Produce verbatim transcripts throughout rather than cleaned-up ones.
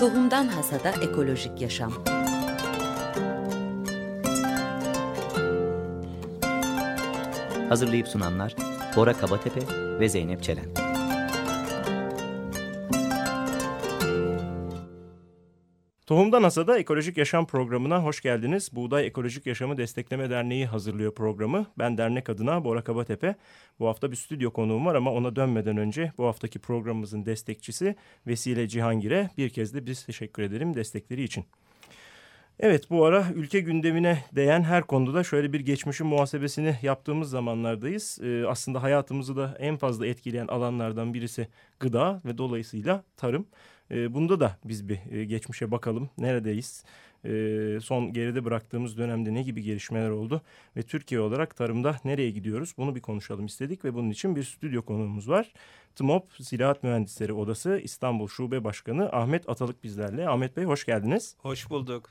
Tohumdan Hasada Ekolojik Yaşam. Hazırlayıp sunanlar Bora Kabatepe ve Zeynep Çelen. Tohumdan Hasada Ekolojik Yaşam programına hoş geldiniz. Buğday Ekolojik Yaşamı Destekleme Derneği hazırlıyor programı. Ben dernek adına Bora Kabatepe. Bu hafta bir stüdyo konuğum var ama ona dönmeden önce bu haftaki programımızın destekçisi Vesile Cihangir'e bir kez de biz teşekkür edelim destekleri için. Evet, bu ara ülke gündemine değen her konuda şöyle bir geçmişin muhasebesini yaptığımız zamanlardayız. Ee, aslında hayatımızı da en fazla etkileyen alanlardan birisi gıda ve dolayısıyla tarım. Ee, bunda da biz bir e, geçmişe bakalım. Neredeyiz? Ee, son geride bıraktığımız dönemde ne gibi gelişmeler oldu? Ve Türkiye olarak tarımda nereye gidiyoruz? Bunu bir konuşalım istedik ve bunun için bir stüdyo konuğumuz var. T M O B Ziraat Mühendisleri Odası İstanbul Şube Başkanı Ahmet Atalık bizlerle. Ahmet Bey, hoş geldiniz. Hoş bulduk.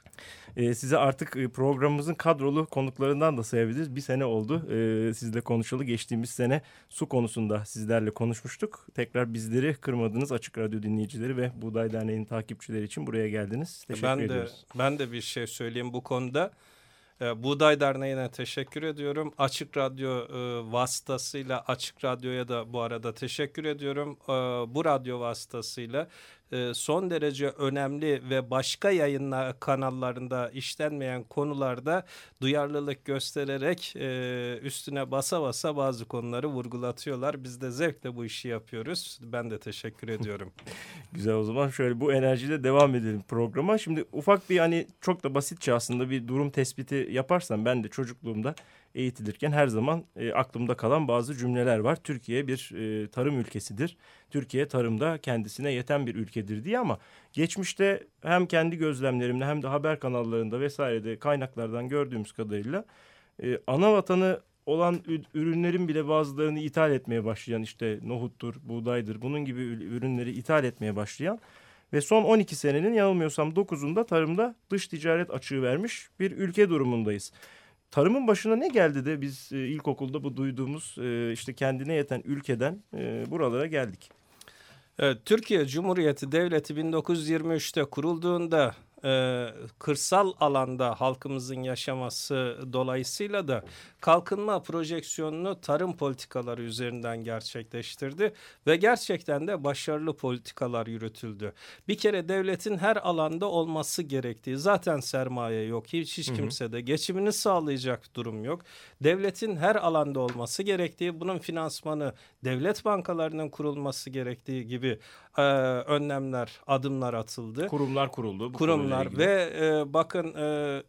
Ee, size artık programımızın kadrolu konuklarından da sayabiliriz. Bir sene oldu ee, sizle konuşalı. Geçtiğimiz sene su konusunda sizlerle konuşmuştuk. Tekrar bizleri kırmadınız. Açık Radyo dinleyicileri ve Buğday Derneği'nin takipçileri için buraya geldiniz. Teşekkür ben ediyoruz. De, ben de bir şey söyleyeyim bu konuda. E, Buğday Derneği'ne teşekkür ediyorum. Açık Radyo e, vasıtasıyla Açık Radyo'ya da bu arada teşekkür ediyorum. E, bu radyo vasıtasıyla e, son derece önemli ve başka yayın kanallarında işlenmeyen konularda duyarlılık göstererek e, üstüne basa basa bazı konuları vurgulatıyorlar. Biz de zevkle bu işi yapıyoruz. Ben de teşekkür ediyorum. Güzel, o zaman şöyle bu enerjiyle devam edelim programa. Şimdi ufak bir hani çok da basitçe aslında bir durum tespiti yaparsam, ben de çocukluğumda eğitilirken her zaman e, aklımda kalan bazı cümleler var. Türkiye bir e, tarım ülkesidir. Türkiye tarımda kendisine yeten bir ülkedir diye, ama geçmişte hem kendi gözlemlerimle hem de haber kanallarında vesairede kaynaklardan gördüğümüz kadarıyla e, ana vatanı olan ürünlerin bile bazılarını ithal etmeye başlayan, işte nohuttur, buğdaydır, bunun gibi ürünleri ithal etmeye başlayan ve son on iki senenin yanılmıyorsam dokuzunda tarımda dış ticaret açığı vermiş bir ülke durumundayız. Tarımın başına ne geldi de biz e, ilkokulda bu duyduğumuz e, işte kendine yeten ülkeden e, buralara geldik? Evet, Türkiye Cumhuriyeti Devleti bin dokuz yüz yirmi üçte kurulduğunda e, kırsal alanda halkımızın yaşaması dolayısıyla da kalkınma projeksiyonunu tarım politikaları üzerinden gerçekleştirdi ve gerçekten de başarılı politikalar yürütüldü. Bir kere devletin her alanda olması gerektiği, zaten sermaye yok, hiç hiç kimse de geçimini sağlayacak durum yok. Devletin her alanda olması gerektiği, bunun finansmanı devlet bankalarının kurulması gerektiği gibi e, önlemler, adımlar atıldı. Kurumlar kuruldu. Kurumlar ve e, bakın... E,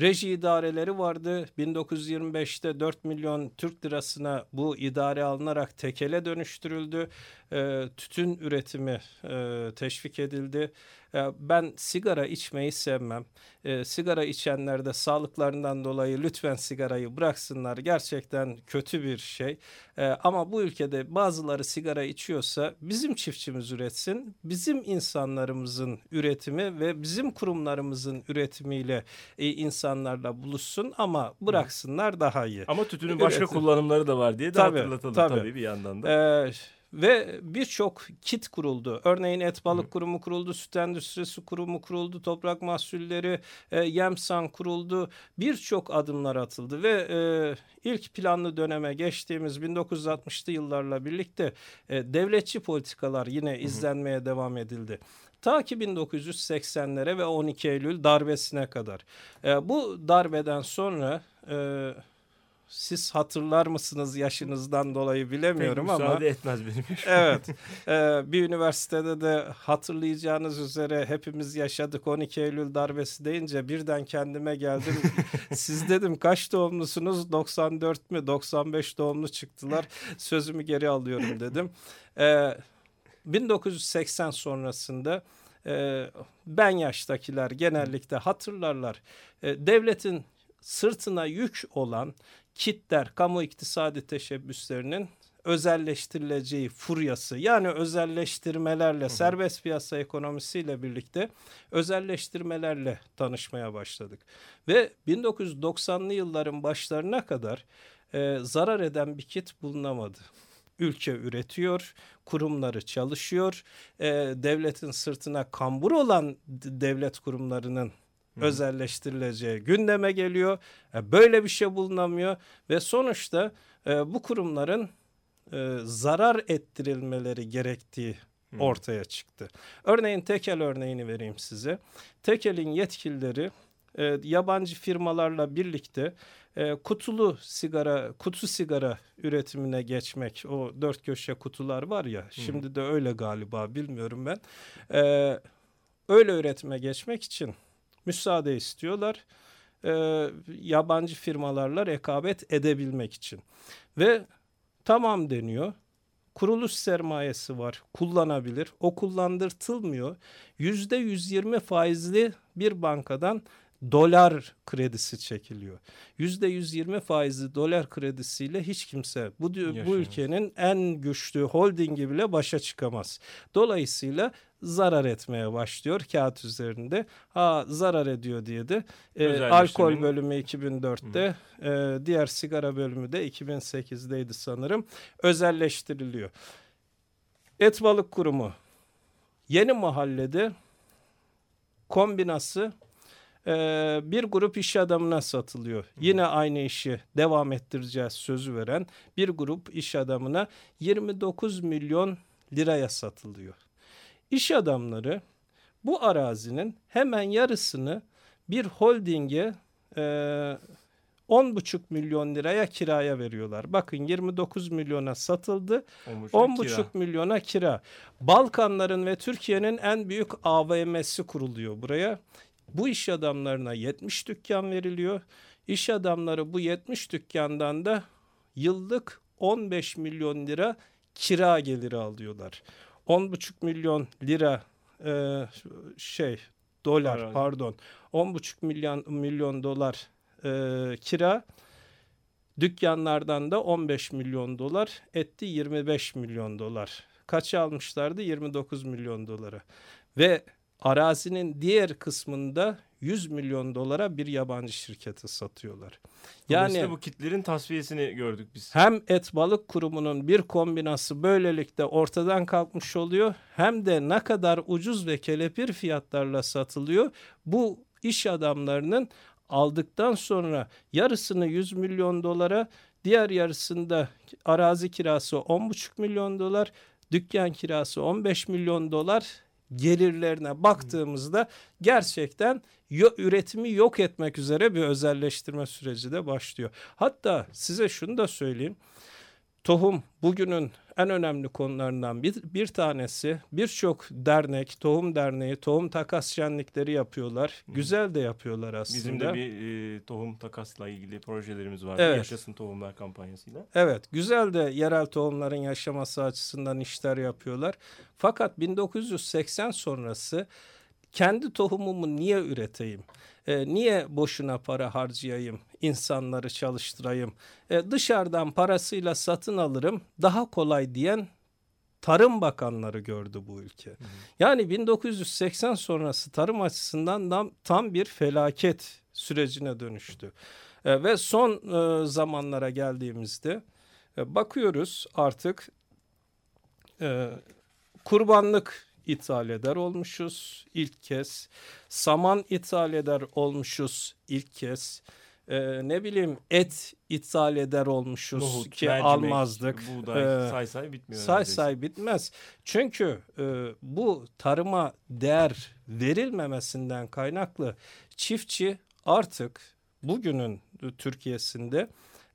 reji idareleri vardı. bin dokuz yüz yirmi beşte dört milyon Türk lirasına bu idare alınarak tekele dönüştürüldü. E, tütün üretimi e, teşvik edildi. E, ben sigara içmeyi sevmem. E, sigara içenler de sağlıklarından dolayı lütfen sigarayı bıraksınlar. Gerçekten kötü bir şey. E, ama bu ülkede bazıları sigara içiyorsa bizim çiftçimiz üretsin. Bizim insanlarımızın üretimi ve bizim kurumlarımızın üretimiyle e, insan İnsanlarla buluşsun ama bıraksınlar, daha iyi. Ama tütünün başka evet. kullanımları da var diye de tabii, hatırlatalım tabii. tabii bir yandan da. Ee, ve birçok kit kuruldu. Örneğin et balık kurumu kuruldu, süt endüstrisi kurumu kuruldu, toprak mahsulleri, e, yemsan kuruldu. Birçok adımlar atıldı ve e, ilk planlı döneme geçtiğimiz bin dokuz yüz altmışlı yıllarla birlikte e, devletçi politikalar yine izlenmeye Hı-hı. devam edildi. Ta ki bin dokuz yüz seksenlere ve on iki Eylül darbesine kadar. E, bu darbeden sonra e, siz hatırlar mısınız, yaşınızdan dolayı bilemiyorum ama. Peki, müsaade etmez benim yaşım. Evet, e, bir üniversitede de hatırlayacağınız üzere hepimiz yaşadık. on iki Eylül darbesi deyince birden kendime geldim. Siz dedim kaç doğumlusunuz, doksan dört mü doksan beş doğumlu çıktılar, sözümü geri alıyorum dedim. Evet. bin dokuz yüz seksen sonrasında e, ben yaştakiler genellikle hatırlarlar. E, devletin sırtına yük olan kitler, kamu iktisadi teşebbüslerinin özelleştirileceği furyası, yani özelleştirmelerle, Hı-hı. serbest piyasa ekonomisiyle birlikte özelleştirmelerle tanışmaya başladık. Ve bin dokuz yüz doksanlı yılların başlarına kadar e, zarar eden bir kit bulunamadı. ülke üretiyor, kurumları çalışıyor, e, devletin sırtına kambur olan devlet kurumlarının Hı. özelleştirileceği gündeme geliyor. E, böyle bir şey bulunamıyor ve sonuçta e, bu kurumların e, zarar ettirilmeleri gerektiği Hı. ortaya çıktı. Örneğin Tekel örneğini vereyim size. Tekel'in yetkilileri e, yabancı firmalarla birlikte kutulu sigara, kutu sigara üretimine geçmek, o dört köşe kutular var ya, hmm. şimdi de öyle galiba, bilmiyorum ben. Ee, öyle üretime geçmek için müsaade istiyorlar. Ee, yabancı firmalarla rekabet edebilmek için. Ve tamam deniyor. Kuruluş sermayesi var, kullanabilir. O kullandırtılmıyor. Yüzde yüz yirmi faizli bir bankadan dolar kredisi çekiliyor. yüzde yüz yirmi faizli dolar kredisiyle hiç kimse bu, bu ülkenin en güçlü holdingi bile başa çıkamaz. Dolayısıyla zarar etmeye başlıyor kağıt üzerinde. Ha, zarar ediyor diye de e, alkol bölümü iki bin dörtte e, diğer sigara bölümü de iki bin sekizdeydi sanırım, özelleştiriliyor. Et Balık Kurumu Yeni Mahalle'de kombinası Ee, bir grup iş adamına satılıyor. Hı. Yine aynı işi devam ettireceğiz sözü veren bir grup iş adamına yirmi dokuz milyon liraya satılıyor. İş adamları bu arazinin hemen yarısını bir holdinge e, on buçuk milyon liraya kiraya veriyorlar. Bakın, yirmi dokuz milyona satıldı, on buçuk milyona kira. Balkanların ve Türkiye'nin en büyük A V M'si kuruluyor buraya. Bu iş adamlarına yetmiş dükkan veriliyor. İş adamları bu yetmiş dükkandan da yıllık on beş milyon lira kira geliri alıyorlar. on buçuk milyon lira e, şey dolar Herhalde. pardon. on buçuk milyon milyon dolar e, kira. Dükkanlardan da on beş milyon dolar etti, yirmi beş milyon dolar. Kaça almışlardı? yirmi dokuz milyon dolara. Ve arazinin diğer kısmında yüz milyon dolara bir yabancı şirkete satıyorlar. Yani bu kitlerin tasfiyesini gördük biz. Hem Et Balık Kurumu'nun bir kombinası böylelikle ortadan kalkmış oluyor, hem de ne kadar ucuz ve kelepir fiyatlarla satılıyor. Bu iş adamlarının aldıktan sonra yarısını yüz milyon dolara, diğer yarısında arazi kirası on buçuk milyon dolar, dükkan kirası on beş milyon dolar. Gelirlerine baktığımızda gerçekten üretimi yok etmek üzere bir özelleştirme süreci de başlıyor. Hatta size şunu da söyleyeyim. Tohum bugünün en önemli konularından bir, bir tanesi. Birçok dernek, tohum derneği, tohum takas şenlikleri yapıyorlar. Güzel de yapıyorlar aslında. Bizim de bir e, tohum takasla ilgili projelerimiz var. Evet. Yaşasın Tohumlar kampanyasıyla. Evet, güzel de yerel tohumların yaşaması açısından işler yapıyorlar. Fakat bin dokuz yüz seksen sonrası kendi tohumumu niye üreteyim? E, niye boşuna para harcayayım? İnsanları çalıştırayım? E, dışarıdan parasıyla satın alırım, daha kolay diyen tarım bakanları gördü bu ülke. Hı hı. Yani bin dokuz yüz seksen sonrası tarım açısından tam, tam bir felaket sürecine dönüştü. E, ve son e, zamanlara geldiğimizde e, bakıyoruz artık e, kurbanlık İthal eder olmuşuz ilk kez. Saman ithal eder olmuşuz ilk kez. Ee, ne bileyim et ithal eder olmuşuz. Nohut, ki mercimek, almazdık. Buğday, ee, say say bitmiyor. Say neredeyse. say bitmez. Çünkü e, bu tarıma değer verilmemesinden kaynaklı çiftçi artık bugünün Türkiye'sinde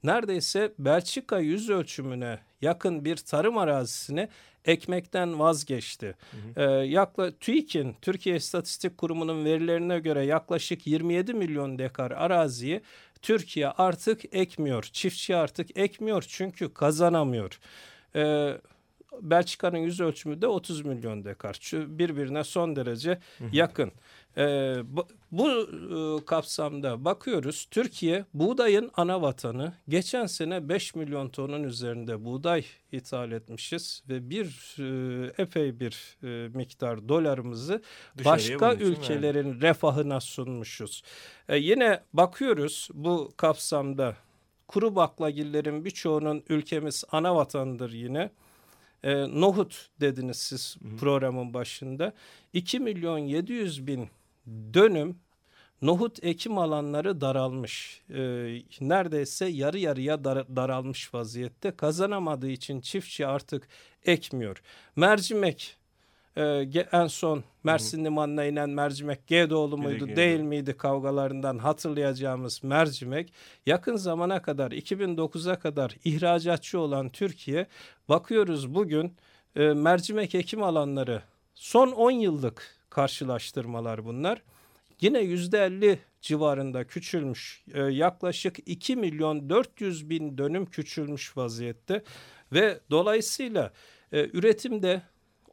neredeyse Belçika yüz ölçümüne yakın bir tarım arazisine ekmekten vazgeçti. Hı hı. Ee, yakla, TÜİK'in, Türkiye İstatistik Kurumu'nun verilerine göre yaklaşık yirmi yedi milyon dekar araziyi Türkiye artık ekmiyor. Çiftçi artık ekmiyor çünkü kazanamıyor. Ee, Belçika'nın yüz ölçümü de otuz milyon dekar. Birbirine son derece hı hı. yakın. Ee, bu, bu e, kapsamda bakıyoruz, Türkiye buğdayın ana vatanı. Geçen sene beş milyon tonun üzerinde buğday ithal etmişiz ve bir e, epey bir e, miktar dolarımızı dışarıya başka ülkelerin yani refahına sunmuşuz. E, yine bakıyoruz bu kapsamda kuru baklagillerin birçoğunun ülkemiz ana vatanıdır yine. E, nohut dediniz siz Hı. programın başında. iki milyon yedi yüz bin dönüm nohut ekim alanları daralmış. E, neredeyse yarı yarıya dar, daralmış vaziyette. Kazanamadığı için çiftçi artık ekmiyor. Mercimek e, en son Mersin limanına inen mercimek G'doğlu muydu G-G-G. değil miydi kavgalarından hatırlayacağımız mercimek. Yakın zamana kadar iki bin dokuza kadar ihracatçı olan Türkiye bakıyoruz bugün e, mercimek ekim alanları son on yıllık karşılaştırmalar bunlar. Yine yüzde elli civarında küçülmüş, ee, yaklaşık iki milyon dört yüz bin dönüm küçülmüş vaziyette ve dolayısıyla e, üretimde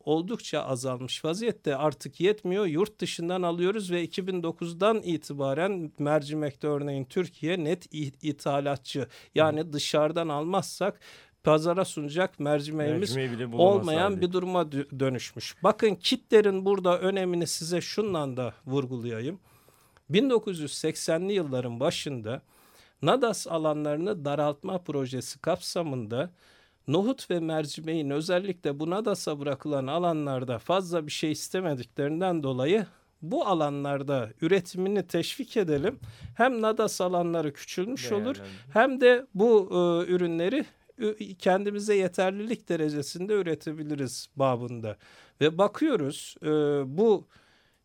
oldukça azalmış vaziyette, artık yetmiyor, yurt dışından alıyoruz ve iki bin dokuzdan itibaren mercimekte örneğin Türkiye net ithalatçı, yani dışarıdan almazsak pazara sunacak mercimeğimiz olmayan abi. bir duruma dönüşmüş. Bakın kitlerin burada önemini size şundan da vurgulayayım. bin dokuz yüz seksenli yılların başında Nadas alanlarını daraltma projesi kapsamında nohut ve mercimeğin özellikle bu Nadas'a bırakılan alanlarda fazla bir şey istemediklerinden dolayı bu alanlarda üretimini teşvik edelim. Hem Nadas alanları küçülmüş Değerlendi. olur, hem de bu e, ürünleri kendimize yeterlilik derecesinde üretebiliriz babında. Ve bakıyoruz e, bu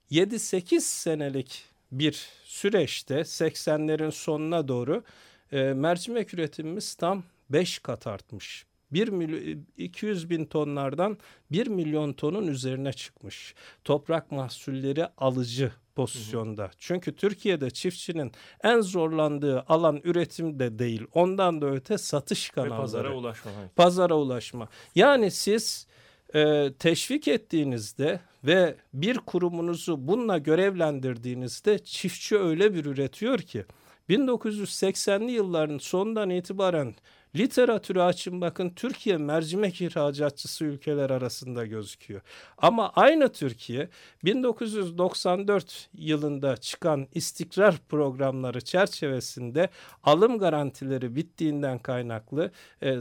yedi sekiz senelik bir süreçte seksenlerin sonuna doğru e, mercimek üretimimiz tam beş kat artmış. bir milyon iki yüz bin tonlardan bir milyon tonun üzerine çıkmış. Toprak mahsulleri alıcı pozisyonda. Hı hı. Çünkü Türkiye'de çiftçinin en zorlandığı alan üretim de değil. Ondan da öte satış kanalları. Ve pazara ulaşma. Pazara ulaşma. Yani siz e, teşvik ettiğinizde ve bir kurumunuzu bununla görevlendirdiğinizde çiftçi öyle bir üretiyor ki bin dokuz yüz seksenli yılların sonundan itibaren literatürü açın, bakın, Türkiye mercimek ihracatçısı ülkeler arasında gözüküyor. Ama aynı Türkiye bin dokuz yüz doksan dört yılında çıkan istikrar programları çerçevesinde alım garantileri bittiğinden kaynaklı,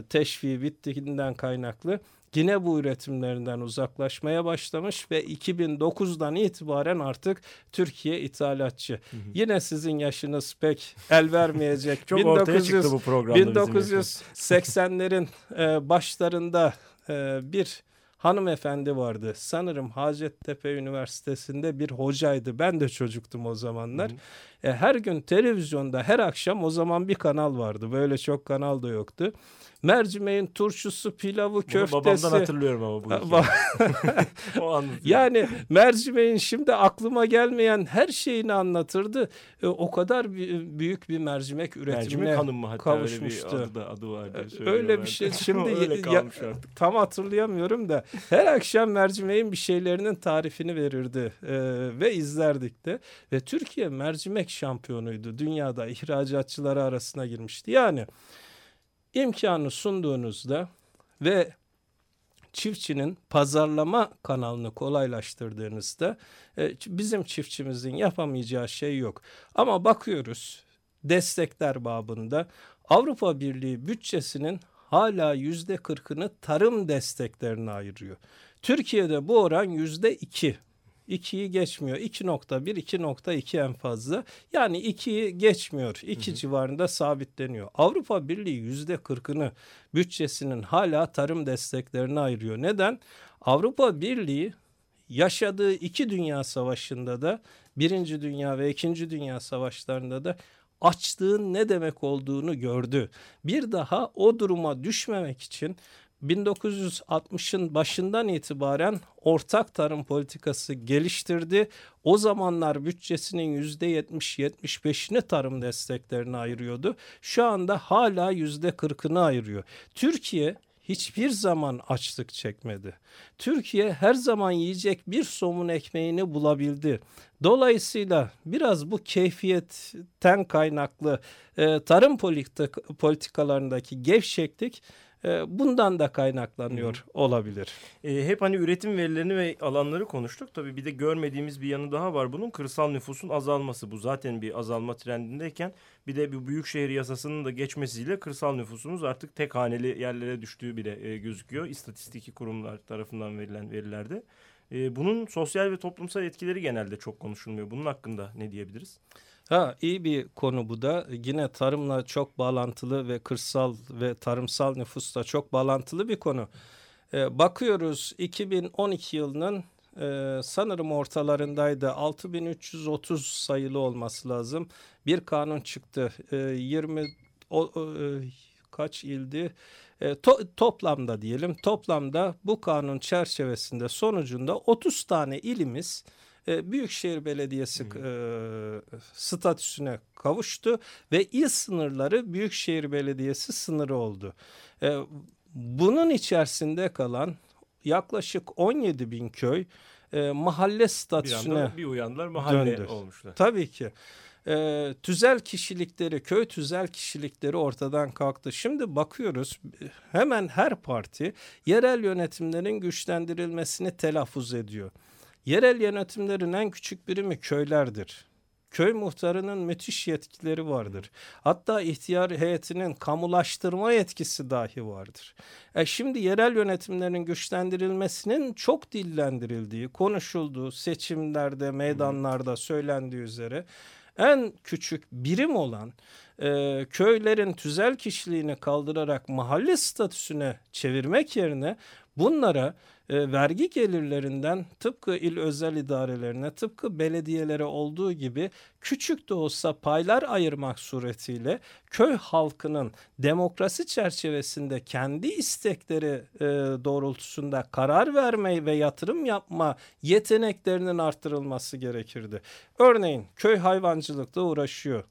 teşviği bittiğinden kaynaklı yine bu üretimlerinden uzaklaşmaya başlamış ve iki bin dokuzdan itibaren artık Türkiye ithalatçı. Hı hı. Yine sizin yaşınız pek el vermeyecek. Çok ortaya çıktı bu programda. bin dokuz yüz seksenlerin başlarında bir hanımefendi vardı. Sanırım Hacettepe Üniversitesi'nde bir hocaydı. Ben de çocuktum o zamanlar. Hı hı. Her gün televizyonda, her akşam, o zaman bir kanal vardı. Böyle çok kanal da yoktu. Mercimeğin turşusu, pilavı, bunu köftesi. Babamdan hatırlıyorum ama bu o yani mercimeğin şimdi aklıma gelmeyen her şeyini anlatırdı. E, o kadar büyük bir mercimek üretimine mercimek kavuşmuştu. Öyle bir adı, adı vardı. Öyle bir şey. Şimdi öyle ya, tam hatırlayamıyorum da her akşam mercimeğin bir şeylerinin tarifini verirdi e, ve izlerdik de. Ve Türkiye mercimek şampiyonuydu. Dünyada ihracatçıları arasına girmişti. Yani İmkanı sunduğunuzda ve çiftçinin pazarlama kanalını kolaylaştırdığınızda bizim çiftçimizin yapamayacağı şey yok. Ama bakıyoruz destekler babında Avrupa Birliği bütçesinin hala yüzde kırkını tarım desteklerine ayırıyor. Türkiye'de bu oran yüzde iki. ikiyi geçmiyor. iki virgül bir, iki virgül iki en fazla. Yani ikiyi geçmiyor. iki hı hı. civarında sabitleniyor. Avrupa Birliği yüzde kırkını bütçesinin hala tarım desteklerine ayırıyor. Neden? Avrupa Birliği yaşadığı iki dünya savaşında da, birinci dünya ve ikinci dünya savaşlarında da açlığın ne demek olduğunu gördü. Bir daha o duruma düşmemek için bin dokuz yüz altmışın başından itibaren ortak tarım politikası geliştirdi. O zamanlar bütçesinin yüzde yetmiş yetmiş beşini tarım desteklerine ayırıyordu. Şu anda hala yüzde kırkını ayırıyor. Türkiye hiçbir zaman açlık çekmedi. Türkiye her zaman yiyecek bir somun ekmeğini bulabildi. Dolayısıyla biraz bu keyfiyetten kaynaklı e, tarım politik- politikalarındaki gevşeklik Bundan da kaynaklanıyor Hı. olabilir. E, hep hani üretim verilerini ve alanları konuştuk. Tabii bir de görmediğimiz bir yanı daha var bunun. Kırsal nüfusun azalması. Bu zaten bir azalma trendindeyken bir de bir büyükşehir yasasının da geçmesiyle kırsal nüfusumuz artık tek haneli yerlere düştüğü bile e, gözüküyor. İstatistiki kurumlar tarafından verilen verilerde. E, bunun sosyal ve toplumsal etkileri genelde çok konuşulmuyor. Bunun hakkında ne diyebiliriz? Ha, iyi bir konu bu da. Yine tarımla çok bağlantılı ve kırsal ve tarımsal nüfusla çok bağlantılı bir konu. Ee, bakıyoruz iki bin on iki yılının e, sanırım ortalarındaydı. altı bin üç yüz otuz sayılı olması lazım. Bir kanun çıktı. E, yirmi o, e, kaç ildi? E, to, toplamda diyelim. Toplamda bu kanun çerçevesinde sonucunda otuz tane ilimiz Büyükşehir Belediyesi hmm. e, statüsüne kavuştu ve il sınırları Büyükşehir Belediyesi sınırı oldu. E, bunun içerisinde kalan yaklaşık on yedi bin köy e, mahalle statüsüne bir anda bir uyandılar mahalle döndü. Olmuşlar. Tabii ki. E, tüzel kişilikleri, köy tüzel kişilikleri ortadan kalktı. Şimdi bakıyoruz hemen her parti yerel yönetimlerin güçlendirilmesini telaffuz ediyor. Yerel yönetimlerin en küçük birimi köylerdir. Köy muhtarının müthiş yetkileri vardır. Hatta ihtiyar heyetinin kamulaştırma yetkisi dahi vardır. E şimdi yerel yönetimlerin güçlendirilmesinin çok dillendirildiği, konuşulduğu, seçimlerde, meydanlarda söylendiği üzere en küçük birim olan e, köylerin tüzel kişiliğini kaldırarak mahalle statüsüne çevirmek yerine bunlara e, vergi gelirlerinden tıpkı il özel idarelerine, tıpkı belediyelere olduğu gibi küçük de olsa paylar ayırmak suretiyle köy halkının demokrasi çerçevesinde kendi istekleri e, doğrultusunda karar vermeyi ve yatırım yapma yeteneklerinin arttırılması gerekirdi. Örneğin köy hayvancılıkla uğraşıyor.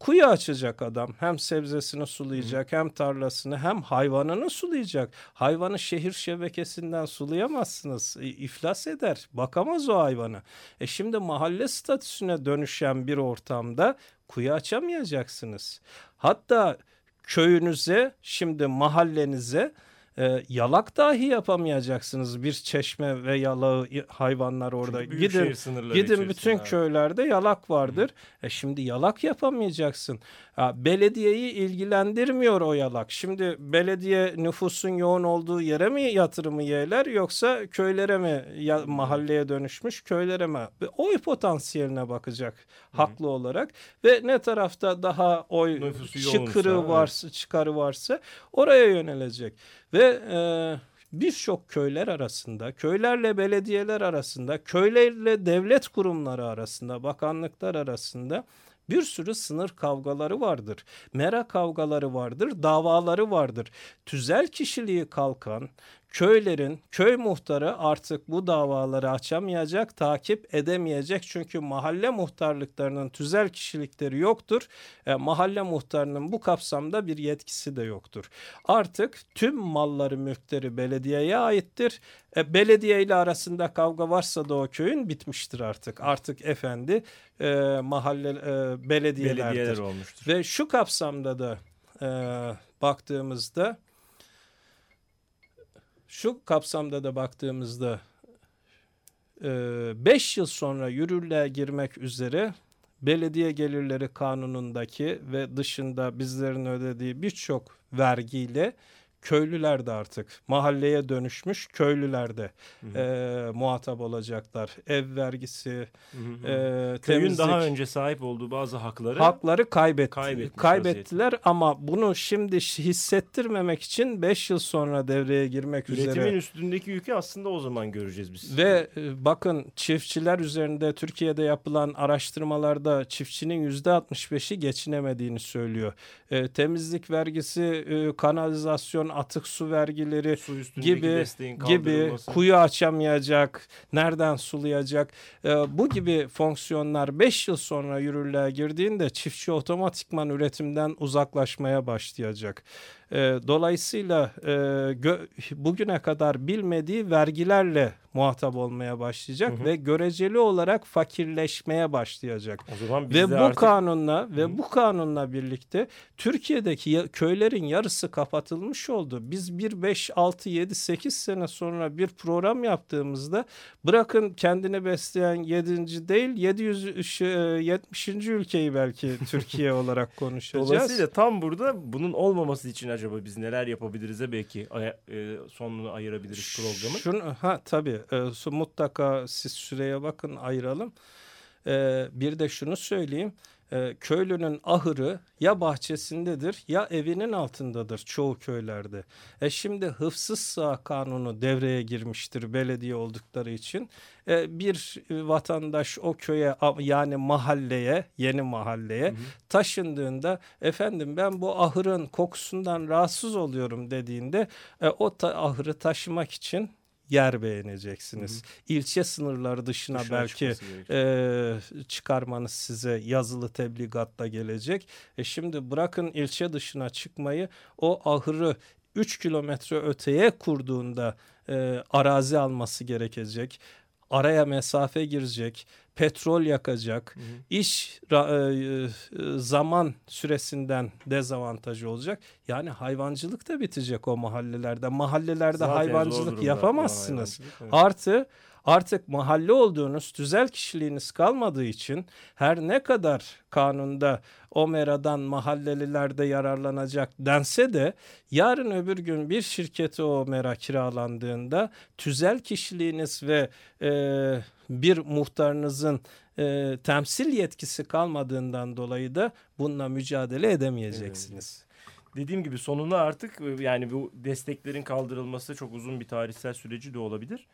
Kuyu açacak adam, hem sebzesini sulayacak, hem tarlasını, hem hayvanını sulayacak. Hayvanı şehir şebekesinden sulayamazsınız, iflas eder, bakamaz o hayvana. E şimdi mahalle statüsüne dönüşen bir ortamda kuyu açamayacaksınız. Hatta köyünüze, şimdi mahallenize E, yalak dahi yapamayacaksınız. Bir çeşme ve yalağı hayvanlar orada. Gidin, gidin bütün abi. Köylerde yalak vardır. E şimdi yalak yapamayacaksın. Ya, belediyeyi ilgilendirmiyor o yalak. Şimdi belediye nüfusun yoğun olduğu yere mi yatırımı yeğler yoksa köylere mi ya, mahalleye dönüşmüş köylere mi? Oy potansiyeline bakacak Hı. haklı olarak ve ne tarafta daha oy nüfusu çıkarı yoğunsa, varsa, evet. çıkarı varsa oraya yönelecek. Ve e, birçok köyler arasında, köylerle belediyeler arasında, köylerle devlet kurumları arasında, bakanlıklar arasında bir sürü sınır kavgaları vardır. Mera kavgaları vardır, davaları vardır. Tüzel kişiliği kalkan köylerin, köy muhtarı artık bu davaları açamayacak, takip edemeyecek. Çünkü mahalle muhtarlıklarının tüzel kişilikleri yoktur. E, mahalle muhtarının bu kapsamda bir yetkisi de yoktur. Artık tüm malları, mülkleri belediyeye aittir. E, belediye ile arasında kavga varsa da o köyün bitmiştir artık. Artık efendi e, mahalle e, belediyelerdir. Belediyeler olmuştur. Ve şu kapsamda da e, baktığımızda Şu kapsamda da baktığımızda beş yıl sonra yürürlüğe girmek üzere belediye gelirleri kanunundaki ve dışında bizlerin ödediği birçok vergiyle köylüler de artık mahalleye dönüşmüş köylüler de e, muhatap olacaklar. Ev vergisi, hı hı. E, köyün temizlik, daha önce sahip olduğu bazı hakları hakları kaybetti, kaybettiler vaziyette. Ama bunu şimdi hissettirmemek için beş yıl sonra devreye girmek Üretimin üzere. Üretimin üstündeki yükü aslında o zaman göreceğiz biz. Ve e, bakın çiftçiler üzerinde Türkiye'de yapılan araştırmalarda çiftçinin yüzde altmış beşi geçinemediğini söylüyor. E, temizlik vergisi, e, kanalizasyon, atık su vergileri su gibi gibi kuyu açamayacak, nereden sulayacak? Ee, bu gibi fonksiyonlar beş yıl sonra yürürlüğe girdiğinde çiftçi otomatikman üretimden uzaklaşmaya başlayacak. E, dolayısıyla e, gö- bugüne kadar bilmediği vergilerle muhatap olmaya başlayacak, hı hı, ve göreceli olarak fakirleşmeye başlayacak. O zaman ve bu artık... kanunla ve hı. bu kanunla birlikte Türkiye'deki köylerin yarısı kapatılmış oldu. Biz bir, beş, altı, yedi, sekiz sene sonra bir program yaptığımızda bırakın kendini besleyen yedinci değil yedi yüz yetmişinci ülkeyi belki Türkiye olarak konuşacağız. Dolayısıyla tam burada bunun olmaması için acaba biz neler yapabilirize belki ay- e, sonunu ayırabiliriz programı. Şunu, ha tabii. E, mutlaka siz süreye bakın, ayıralım. E, bir de şunu söyleyeyim. E, köylünün ahırı ya bahçesindedir ya evinin altındadır çoğu köylerde. E şimdi Hıfzıssıhha kanunu devreye girmiştir belediye oldukları için. E, bir vatandaş o köye, yani mahalleye, yeni mahalleye, hı hı, taşındığında efendim ben bu ahırın kokusundan rahatsız oluyorum dediğinde e, o ta- ahırı taşımak için yer beğeneceksiniz. Hı hı. İlçe sınırları dışına, dışına belki e, çıkarmanız size yazılı tebligatla gelecek. E şimdi bırakın ilçe dışına çıkmayı, o ahırı üç kilometre öteye kurduğunda e, arazi alması gerekecek. Araya mesafe girecek, petrol yakacak, hı hı, iş ra- zaman süresinden dezavantajı olacak. Yani hayvancılık da bitecek o mahallelerde. Mahallelerde zaten hayvancılık yapamazsınız. Hayvancılık, evet. Artı artık mahalle olduğunuz, tüzel kişiliğiniz kalmadığı için her ne kadar kanunda o meradan mahalleliler de yararlanacak dense de yarın öbür gün bir şirkete o mera kiralandığında tüzel kişiliğiniz ve e, bir muhtarınızın e, temsil yetkisi kalmadığından dolayı da bununla mücadele edemeyeceksiniz. Evet. Dediğim gibi sonuna artık, yani bu desteklerin kaldırılması çok uzun bir tarihsel süreci de olabilir.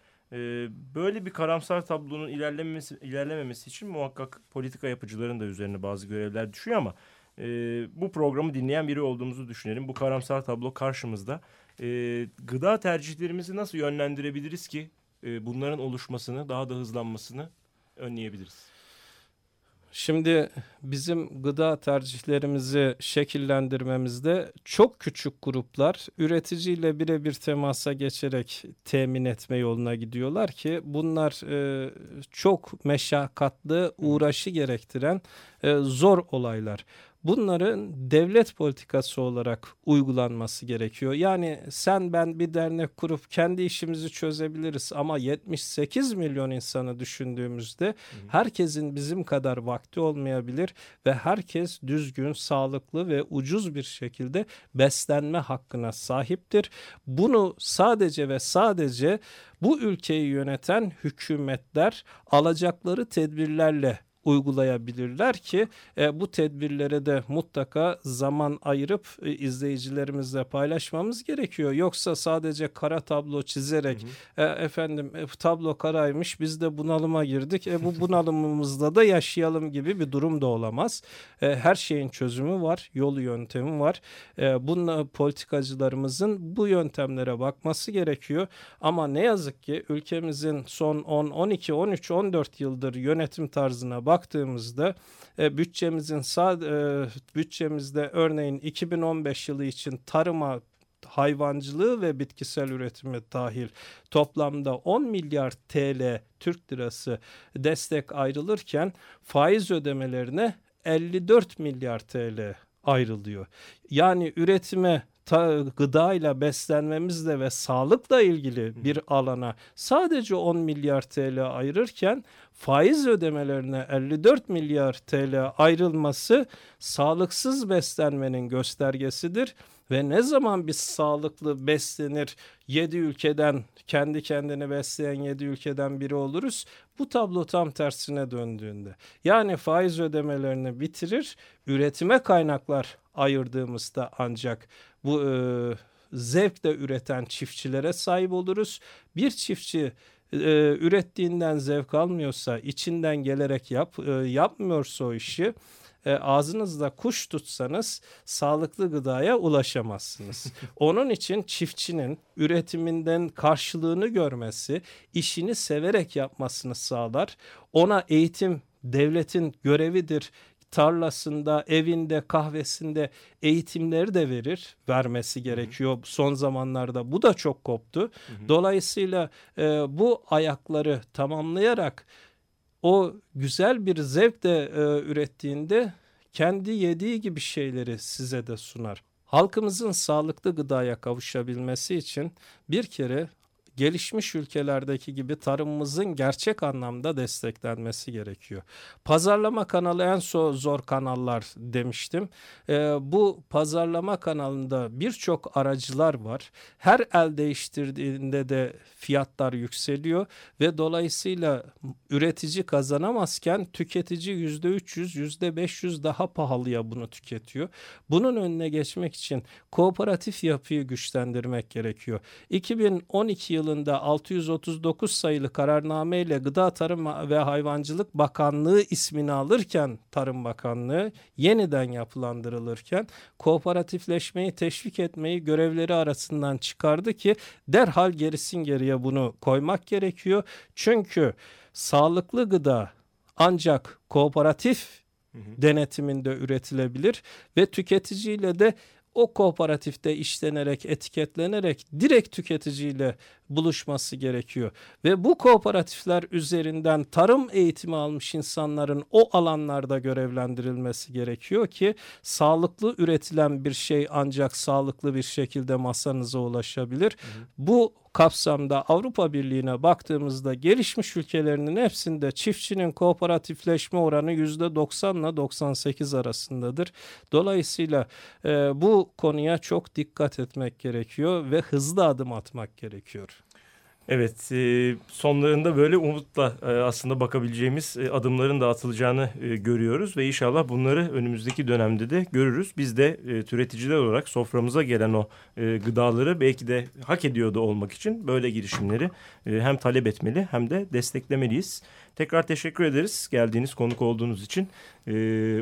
Böyle bir karamsar tablonun ilerlememesi, ilerlememesi için muhakkak politika yapıcıların da üzerine bazı görevler düşüyor ama e, bu programı dinleyen biri olduğumuzu düşünelim. Bu karamsar tablo karşımızda. E, gıda tercihlerimizi nasıl yönlendirebiliriz ki e, bunların oluşmasını, daha da hızlanmasını önleyebiliriz? Şimdi bizim gıda tercihlerimizi şekillendirmemizde çok küçük gruplar üreticiyle birebir temasa geçerek temin etme yoluna gidiyorlar ki bunlar e, çok meşakkatli, uğraşı gerektiren e, zor olaylar. Bunların devlet politikası olarak uygulanması gerekiyor. Yani sen ben bir dernek kurup kendi işimizi çözebiliriz ama yetmiş sekiz milyon insanı düşündüğümüzde herkesin bizim kadar vakti olmayabilir ve herkes düzgün, sağlıklı ve ucuz bir şekilde beslenme hakkına sahiptir. Bunu sadece ve sadece bu ülkeyi yöneten hükümetler alacakları tedbirlerle uygulayabilirler ki e, bu tedbirlere de mutlaka zaman ayırıp e, izleyicilerimizle paylaşmamız gerekiyor. Yoksa sadece kara tablo çizerek, hı hı, E, efendim e, tablo karaymış biz de bunalıma girdik, E, bu bunalımımızda da yaşayalım gibi bir durum da olamaz. E, her şeyin çözümü var, yolu yöntemi var. E, bununla politikacılarımızın bu yöntemlere bakması gerekiyor. Ama ne yazık ki ülkemizin son on, on iki, on üç, on dört yıldır yönetim tarzına bak. Baktığımızda e, bütçemizin e, bütçemizde örneğin iki bin on beş yılı için tarıma, hayvancılığı ve bitkisel üretime dahil toplamda on milyar T L Türk lirası destek ayrılırken faiz ödemelerine elli dört milyar T L ayrılıyor. Yani üretime, Ta, gıdayla, beslenmemizle ve sağlıkla ilgili bir alana sadece on milyar T L ayırırken faiz ödemelerine elli dört milyar T L ayrılması sağlıksız beslenmenin göstergesidir. Ve ne zaman biz sağlıklı beslenir, yedi ülkeden, kendi kendini besleyen yedi ülkeden biri oluruz? Bu tablo tam tersine döndüğünde. Yani faiz ödemelerini bitirir, üretime kaynaklar ayırdığımızda ancak bu e, zevkle üreten çiftçilere sahip oluruz. Bir çiftçi e, ürettiğinden zevk almıyorsa, içinden gelerek yap, e, yapmıyorsa o işi, E, ağzınızda kuş tutsanız sağlıklı gıdaya ulaşamazsınız. Onun için çiftçinin üretiminden karşılığını görmesi, işini severek yapmasını sağlar. Ona eğitim devletin görevidir tarlasında, evinde, kahvesinde eğitimleri de verir, vermesi gerekiyor. Hı hı. Son zamanlarda bu da çok koptu. Hı hı. Dolayısıyla e, bu ayakları tamamlayarak o güzel bir zevk de e, ürettiğinde kendi yediği gibi şeyleri size de sunar. Halkımızın sağlıklı gıdaya kavuşabilmesi için bir kere gelişmiş ülkelerdeki gibi tarımımızın gerçek anlamda desteklenmesi gerekiyor. Pazarlama kanalı en zor kanallar demiştim. Ee, bu pazarlama kanalında birçok aracılar var. Her el değiştirdiğinde de fiyatlar yükseliyor ve dolayısıyla üretici kazanamazken tüketici yüzde üç yüz, yüzde beş yüz daha pahalıya bunu tüketiyor. Bunun önüne geçmek için kooperatif yapıyı güçlendirmek gerekiyor. iki bin on iki yılı yılında altı yüz otuz dokuz sayılı kararname ile Gıda, Tarım ve Hayvancılık Bakanlığı ismini alırken Tarım Bakanlığı yeniden yapılandırılırken kooperatifleşmeyi teşvik etmeyi görevleri arasından çıkardı ki derhal gerisin geriye bunu koymak gerekiyor. Çünkü sağlıklı gıda ancak kooperatif hı hı. denetiminde üretilebilir ve tüketiciyle de o kooperatifte işlenerek, etiketlenerek direkt tüketiciyle buluşması gerekiyor. Ve bu kooperatifler üzerinden tarım eğitimi almış insanların o alanlarda görevlendirilmesi gerekiyor ki sağlıklı üretilen bir şey ancak sağlıklı bir şekilde masanıza ulaşabilir. Hı hı. Bu kapsamda Avrupa Birliği'ne baktığımızda gelişmiş ülkelerinin hepsinde çiftçinin kooperatifleşme oranı yüzde doksan ile doksan sekiz arasındadır. Dolayısıyla e, bu konuya çok dikkat etmek gerekiyor ve hızlı adım atmak gerekiyor. Evet, sonlarında böyle umutla aslında bakabileceğimiz adımların da atılacağını görüyoruz ve inşallah bunları önümüzdeki dönemde de görürüz. Biz de üreticiler olarak soframıza gelen o gıdaları belki de hak ediyordu olmak için böyle girişimleri hem talep etmeli hem de desteklemeliyiz. Tekrar teşekkür ederiz geldiğiniz, konuk olduğunuz için.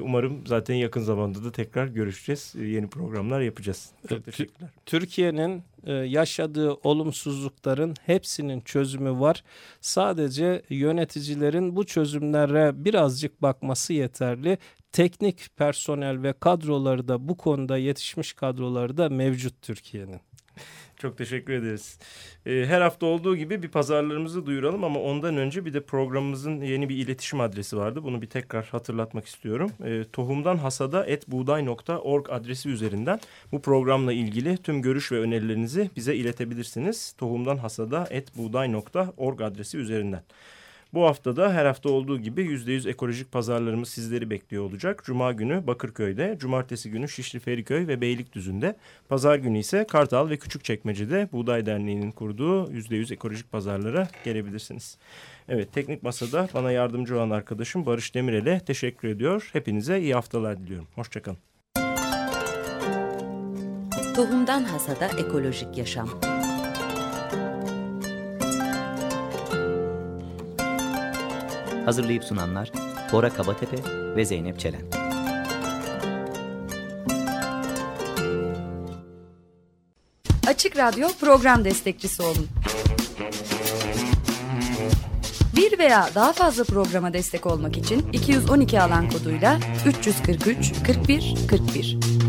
Umarım zaten yakın zamanda da tekrar görüşeceğiz. Yeni programlar yapacağız. Çok teşekkürler. Türkiye'nin yaşadığı olumsuzlukların hepsinin çözümü var. Sadece yöneticilerin bu çözümlere birazcık bakması yeterli. Teknik personel ve kadroları da bu konuda yetişmiş kadroları da mevcut Türkiye'nin. Çok teşekkür ederiz. Her hafta olduğu gibi bir pazarlarımızı duyuralım ama ondan önce bir de programımızın yeni bir iletişim adresi vardı. Bunu bir tekrar hatırlatmak istiyorum. tohumdanhasada et buğday nokta org adresi üzerinden bu programla ilgili tüm görüş ve önerilerinizi bize iletebilirsiniz. tohumdanhasada et buğday nokta org adresi üzerinden. Bu hafta da her hafta olduğu gibi yüzde yüz ekolojik pazarlarımız sizleri bekliyor olacak. Cuma günü Bakırköy'de, cumartesi günü Şişli Feriköy ve Beylikdüzü'nde, pazar günü ise Kartal ve Küçükçekmece'de Buğday Derneği'nin kurduğu yüzde yüz ekolojik pazarlara gelebilirsiniz. Evet, teknik masada bana yardımcı olan arkadaşım Barış Demirel'e teşekkür ediyor. Hepinize iyi haftalar diliyorum. Hoşçakalın. Tohumdan Hasada Ekolojik Yaşam. Hazırlayıp sunanlar Bora Kabatepe ve Zeynep Çelen. Açık Radyo program destekçisi olun. Bir veya daha fazla programa destek olmak için iki yüz on iki alan koduyla üç yüz kırk üç kırk bir kırk bir.